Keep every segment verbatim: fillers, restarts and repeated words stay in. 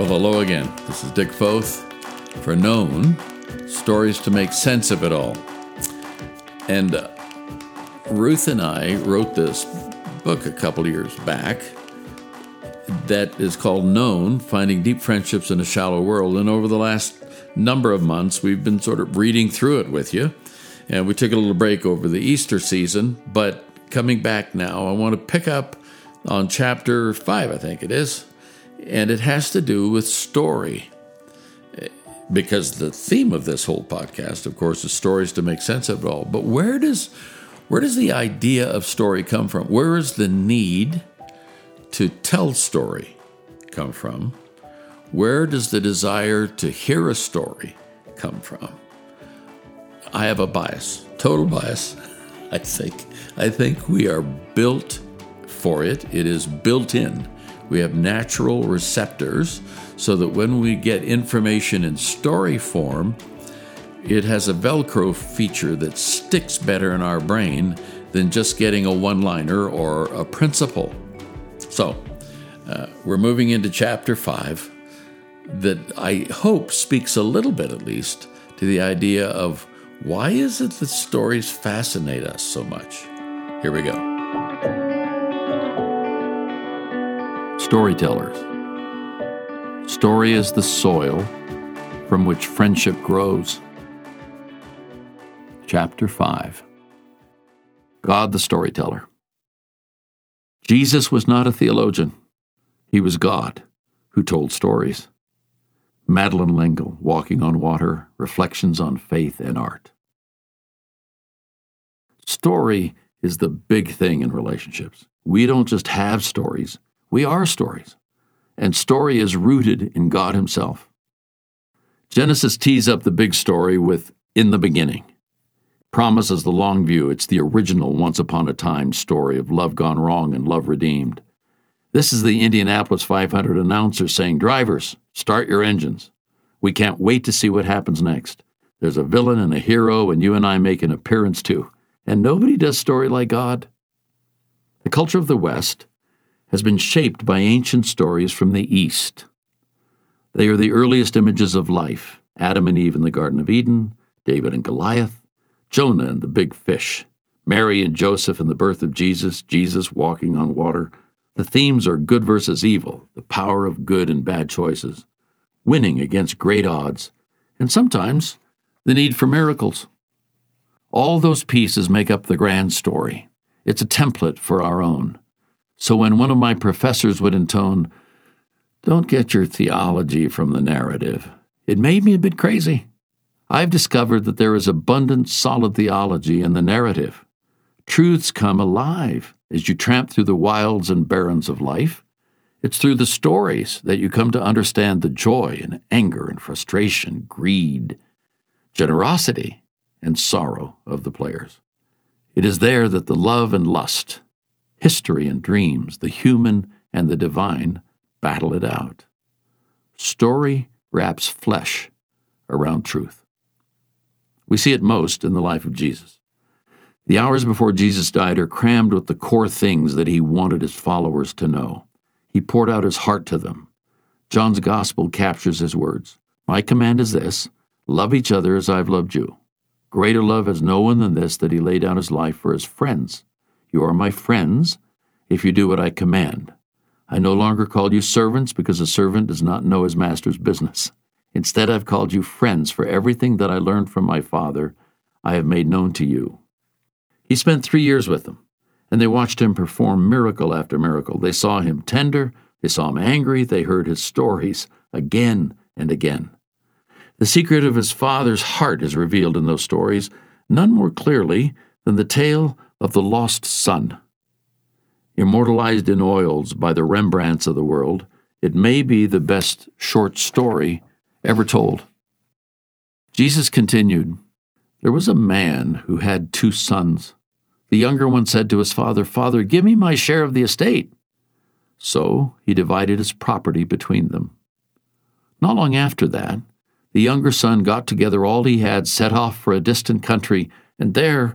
Well, hello again. This is Dick Foth for Known, Stories to Make Sense of It All. And uh, Ruth and I wrote this book a couple of years back that is called Known, Finding Deep Friendships in a Shallow World. And over the last number of months, we've been sort of reading through it with you. And we took a little break over the Easter season, but coming back now, I want to pick up on chapter five, I think it is. And it has to do with story, because the theme of this whole podcast, of course, is stories to make sense of it all. But where does where does the idea of story come from? Where is the need to tell story come from? Where does the desire to hear a story come from? I have a bias, total bias. I think I think we are built for it. It is built in. We have natural receptors so that when we get information in story form, it has a Velcro feature that sticks better in our brain than just getting a one-liner or a principle. So uh, we're moving into chapter five that I hope speaks a little bit, at least, to the idea of why is it that stories fascinate us so much? Here we go. Storytellers. Story is the soil from which friendship grows. Chapter five. God the Storyteller. Jesus was not a theologian. He was God who told stories. Madeleine L'Engle, Walking on Water, Reflections on Faith and Art. Story is the big thing in relationships. We don't just have stories. We are stories, and story is rooted in God himself. Genesis tees up the big story with in the beginning. Promises the long view. It's the original once upon a time story of love gone wrong and love redeemed. This is the Indianapolis five hundred announcer saying, "Drivers, start your engines. We can't wait to see what happens next. There's a villain and a hero, and you and I make an appearance too." And nobody does story like God. The culture of the West has been shaped by ancient stories from the East. They are the earliest images of life: Adam and Eve in the Garden of Eden, David and Goliath, Jonah and the big fish, Mary and Joseph and the birth of Jesus, Jesus walking on water. The themes are good versus evil, the power of good and bad choices, winning against great odds, and sometimes the need for miracles. All those pieces make up the grand story. It's a template for our own. So when one of my professors would intone, "Don't get your theology from the narrative," it made me a bit crazy. I've discovered that there is abundant, solid theology in the narrative. Truths come alive as you tramp through the wilds and barrens of life. It's through the stories that you come to understand the joy and anger and frustration, greed, generosity, and sorrow of the players. It is there that the love and lust, history and dreams, the human and the divine, battle it out. Story wraps flesh around truth. We see it most in the life of Jesus. The hours before Jesus died are crammed with the core things that he wanted his followers to know. He poured out his heart to them. John's gospel captures his words. "My command is this: love each other as I've loved you. Greater love has no one than this, that he lay down his life for his friends. You are my friends if you do what I command. I no longer call you servants, because a servant does not know his master's business. Instead, I've called you friends, for everything that I learned from my Father I have made known to you." He spent three years with them, and they watched him perform miracle after miracle. They saw him tender, they saw him angry, they heard his stories again and again. The secret of his Father's heart is revealed in those stories, none more clearly than the tale of the lost son. Immortalized in oils by the Rembrandts of the world, it may be the best short story ever told. Jesus continued, "There was a man who had two sons. The younger one said to his father, 'Father, give me my share of the estate.' So he divided his property between them. Not long after that, the younger son got together all he had, set off for a distant country, and there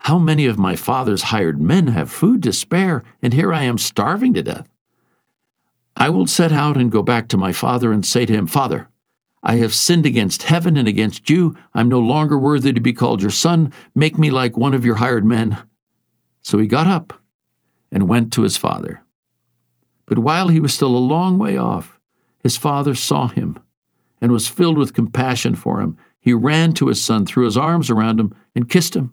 "How many of my father's hired men have food to spare, and here I am starving to death? I will set out and go back to my father and say to him, 'Father, I have sinned against heaven and against you. I'm no longer worthy to be called your son. Make me like one of your hired men.'" So he got up and went to his father. But while he was still a long way off, his father saw him and was filled with compassion for him. He ran to his son, threw his arms around him, and kissed him.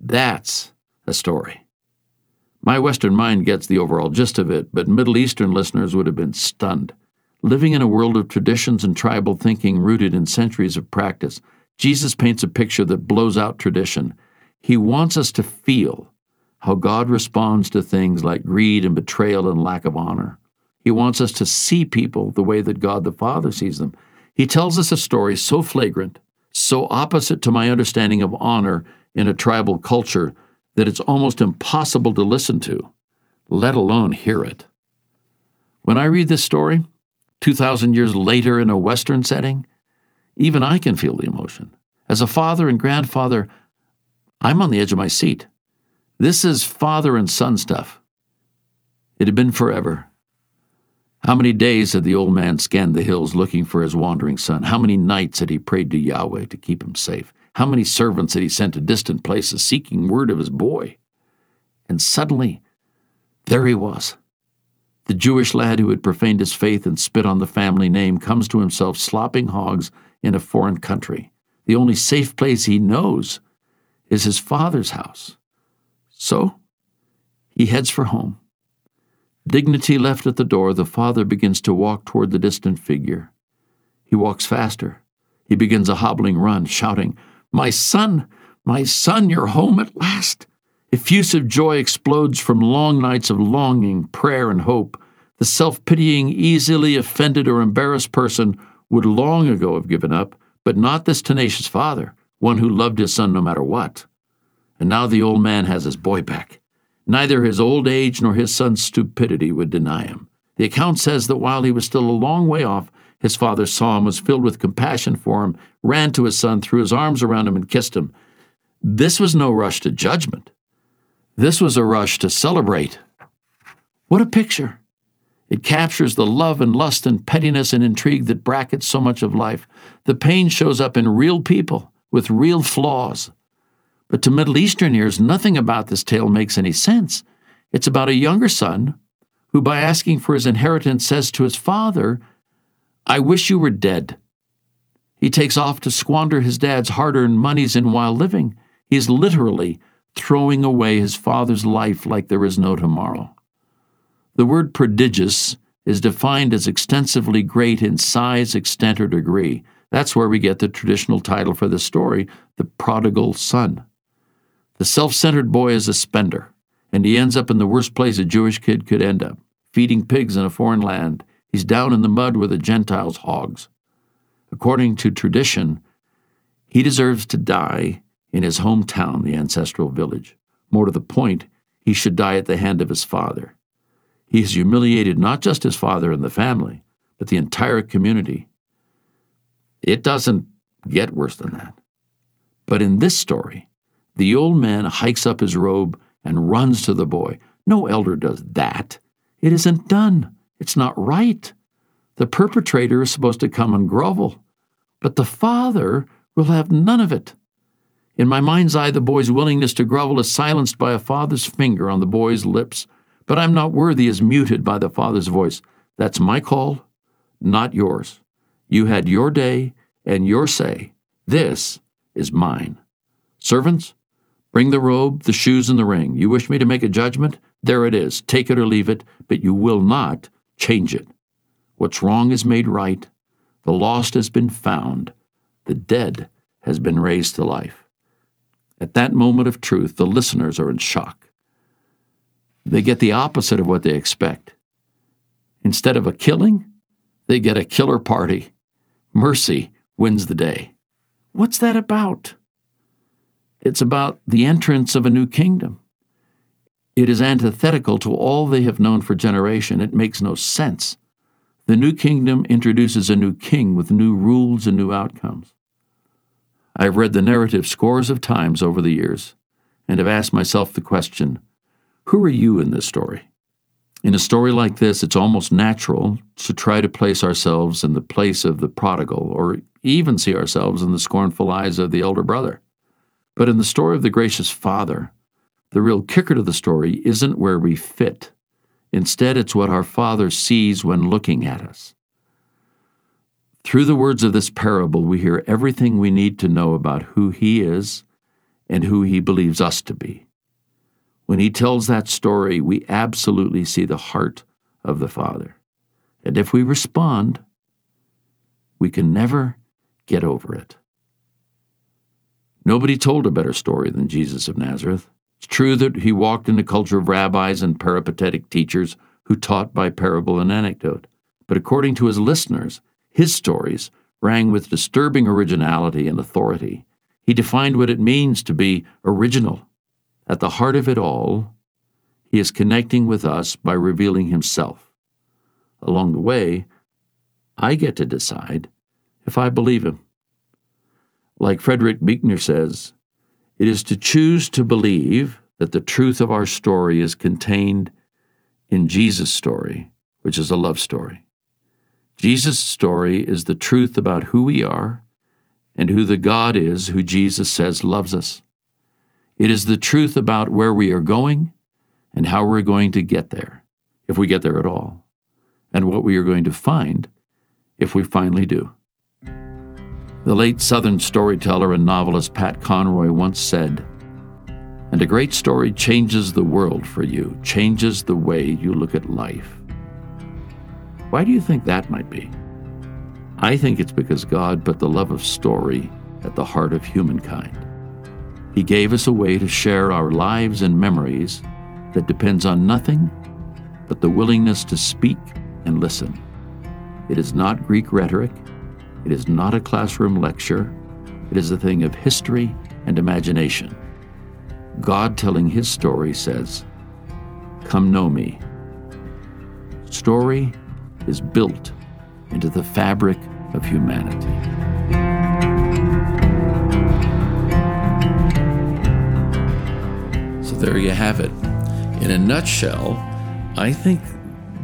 that's a story. My Western mind gets the overall gist of it, but Middle Eastern listeners would have been stunned. Living in a world of traditions and tribal thinking rooted in centuries of practice, Jesus paints a picture that blows out tradition. He wants us to feel how God responds to things like greed and betrayal and lack of honor. He wants us to see people the way that God the Father sees them. He tells us a story so flagrant, so opposite to my understanding of honor in a tribal culture, that it's almost impossible to listen to, let alone hear it. When I read this story, two thousand years later in a Western setting, even I can feel the emotion. As a father and grandfather, I'm on the edge of my seat. This is father and son stuff. It had been forever. How many days had the old man scanned the hills looking for his wandering son? How many nights had he prayed to Yahweh to keep him safe? How many servants had he sent to distant places seeking word of his boy? And suddenly, there he was. The Jewish lad who had profaned his faith and spit on the family name comes to himself slopping hogs in a foreign country. The only safe place he knows is his father's house. So he heads for home. Dignity left at the door, the father begins to walk toward the distant figure. He walks faster. He begins a hobbling run, shouting, "My son, my son, you're home at last." Effusive joy explodes from long nights of longing, prayer, and hope. The self-pitying, easily offended or embarrassed person would long ago have given up, but not this tenacious father, one who loved his son no matter what. And now the old man has his boy back. Neither his old age nor his son's stupidity would deny him. The account says that while he was still a long way off, his father saw him, was filled with compassion for him, ran to his son, threw his arms around him, and kissed him. This was no rush to judgment. This was a rush to celebrate. What a picture! It captures the love and lust and pettiness and intrigue that brackets so much of life. The pain shows up in real people with real flaws. But to Middle Eastern ears, nothing about this tale makes any sense. It's about a younger son who, by asking for his inheritance, says to his father, "I wish you were dead." He takes off to squander his dad's hard-earned monies, and while living, he is literally throwing away his father's life like there is no tomorrow. The word prodigious is defined as extensively great in size, extent, or degree. That's where we get the traditional title for the story, The Prodigal Son. The self-centered boy is a spender, and he ends up in the worst place a Jewish kid could end up, feeding pigs in a foreign land. He's down in the mud with the Gentiles' hogs. According to tradition, he deserves to die in his hometown, the ancestral village. More to the point, he should die at the hand of his father. He has humiliated not just his father and the family, but the entire community. It doesn't get worse than that. But in this story, the old man hikes up his robe and runs to the boy. No elder does that. It isn't done. It's not right. The perpetrator is supposed to come and grovel, but the father will have none of it. In my mind's eye, the boy's willingness to grovel is silenced by a father's finger on the boy's lips. But I'm not worthy is muted by the father's voice. That's my call, not yours. You had your day and your say. This is mine. Servants, bring the robe, the shoes, and the ring. You wish me to make a judgment? There it is. Take it or leave it, but you will not change it. What's wrong is made right. The lost has been found. The dead has been raised to life. At that moment of truth, the listeners are in shock. They get the opposite of what they expect. Instead of a killing, they get a killer party. Mercy wins the day. What's that about? It's about the entrance of a new kingdom. It is antithetical to all they have known for generation. It makes no sense. The new kingdom introduces a new king with new rules and new outcomes. I've read the narrative scores of times over the years and have asked myself the question, who are you in this story? In a story like this, it's almost natural to try to place ourselves in the place of the prodigal or even see ourselves in the scornful eyes of the elder brother. But in the story of the gracious father, the real kicker to the story isn't where we fit. Instead, it's what our Father sees when looking at us. Through the words of this parable, we hear everything we need to know about who He is and who He believes us to be. When He tells that story, we absolutely see the heart of the Father. And if we respond, we can never get over it. Nobody told a better story than Jesus of Nazareth. It's true that he walked in the culture of rabbis and peripatetic teachers who taught by parable and anecdote. But according to his listeners, his stories rang with disturbing originality and authority. He defined what it means to be original. At the heart of it all, he is connecting with us by revealing himself. Along the way, I get to decide if I believe him. Like Frederick Buechner says, it is to choose to believe that the truth of our story is contained in Jesus' story, which is a love story. Jesus' story is the truth about who we are and who the God is who Jesus says loves us. It is the truth about where we are going and how we're going to get there, if we get there at all, and what we are going to find if we finally do. The late Southern storyteller and novelist Pat Conroy once said, "And a great story changes the world for you, changes the way you look at life." Why do you think that might be? I think it's because God put the love of story at the heart of humankind. He gave us a way to share our lives and memories that depends on nothing but the willingness to speak and listen. It is not Greek rhetoric. It is not a classroom lecture. It is a thing of history and imagination. God telling his story says, "Come know me." Story is built into the fabric of humanity. So there you have it. In a nutshell, I think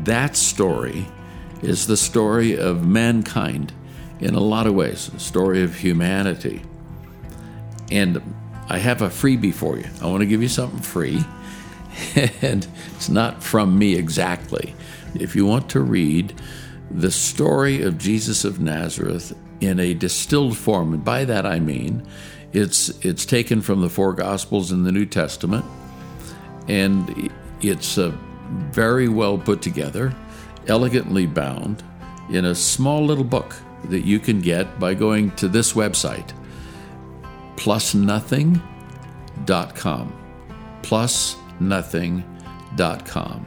that story is the story of mankind. In a lot of ways, the story of humanity. And I have a freebie for you. I want to give you something free. And it's not from me exactly. If you want to read the story of Jesus of Nazareth in a distilled form, and by that I mean it's it's taken from the four Gospels in the New Testament, and it's uh, very well put together. elegantly bound in a small little book that you can get by going to this website, plus nothing dot com. plus nothing dot com.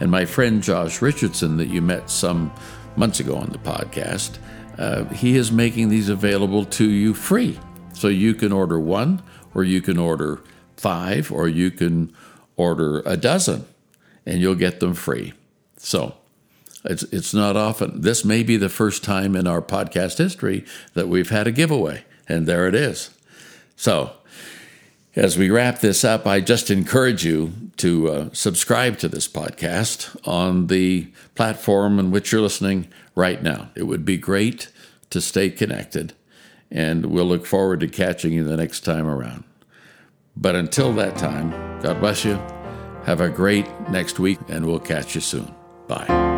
And my friend Josh Richardson, that you met some months ago on the podcast, uh, he is making these available to you free. So you can order one, or you can order five, or you can order a dozen, and you'll get them free. So it's it's not often. This may be the first time in our podcast history that we've had a giveaway, and there it is. So as we wrap this up, I just encourage you to uh, subscribe to this podcast on the platform in which you're listening right now. It would be great to stay connected, and we'll look forward to catching you the next time around. But until that time, God bless you. Have a great next week, and we'll catch you soon. Bye.